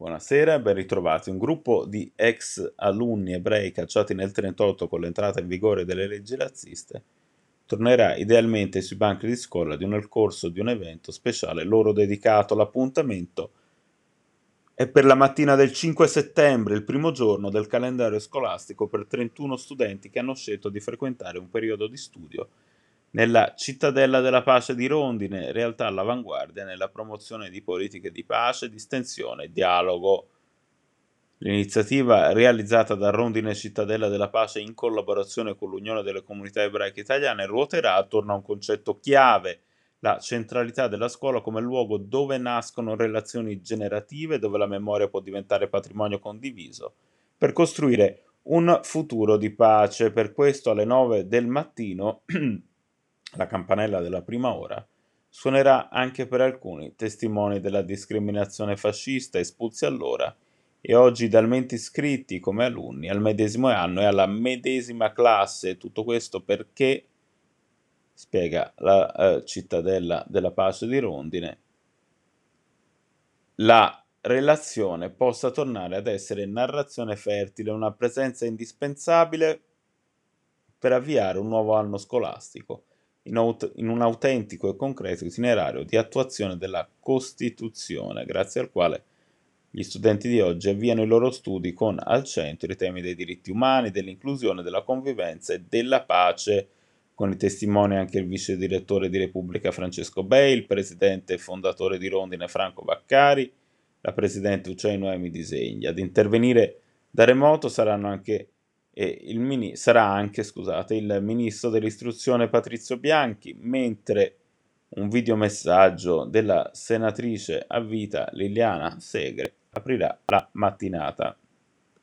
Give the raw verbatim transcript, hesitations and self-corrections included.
Buonasera, ben ritrovati. Un gruppo di ex alunni ebrei cacciati nel trentotto con l'entrata in vigore delle leggi razziste tornerà idealmente sui banchi di scuola di un, nel corso di un evento speciale loro dedicato. L'appuntamento è per la mattina del cinque settembre, il primo giorno del calendario scolastico per trentuno studenti che hanno scelto di frequentare un periodo di studio nella Cittadella della Pace di Rondine, realtà all'avanguardia nella promozione di politiche di pace, distensione e dialogo. L'iniziativa, realizzata da Rondine Cittadella della Pace in collaborazione con l'Unione delle Comunità Ebraiche Italiane, ruoterà attorno a un concetto chiave: la centralità della scuola come luogo dove nascono relazioni generative, dove la memoria può diventare patrimonio condiviso, per costruire un futuro di pace. Per questo alle nove del mattino la campanella della prima ora suonerà anche per alcuni testimoni della discriminazione fascista, espulsi allora e oggi idealmente iscritti come alunni al medesimo anno e alla medesima classe. Tutto questo perché, spiega la eh, Cittadella della Pace di Rondine, la relazione possa tornare ad essere narrazione fertile, una presenza indispensabile per avviare un nuovo anno scolastico in un autentico e concreto itinerario di attuazione della Costituzione, grazie al quale gli studenti di oggi avviano i loro studi con al centro i temi dei diritti umani, dell'inclusione, della convivenza e della pace, con i testimoni anche il vice direttore di Repubblica Francesco Bei, il presidente e fondatore di Rondine Franco Vaccari, la presidente Ucei Noemi Disegna. Ad intervenire da remoto saranno anche E il mini- sarà anche scusate, il ministro dell'istruzione Patrizio Bianchi, mentre un videomessaggio della senatrice a vita Liliana Segre aprirà la mattinata.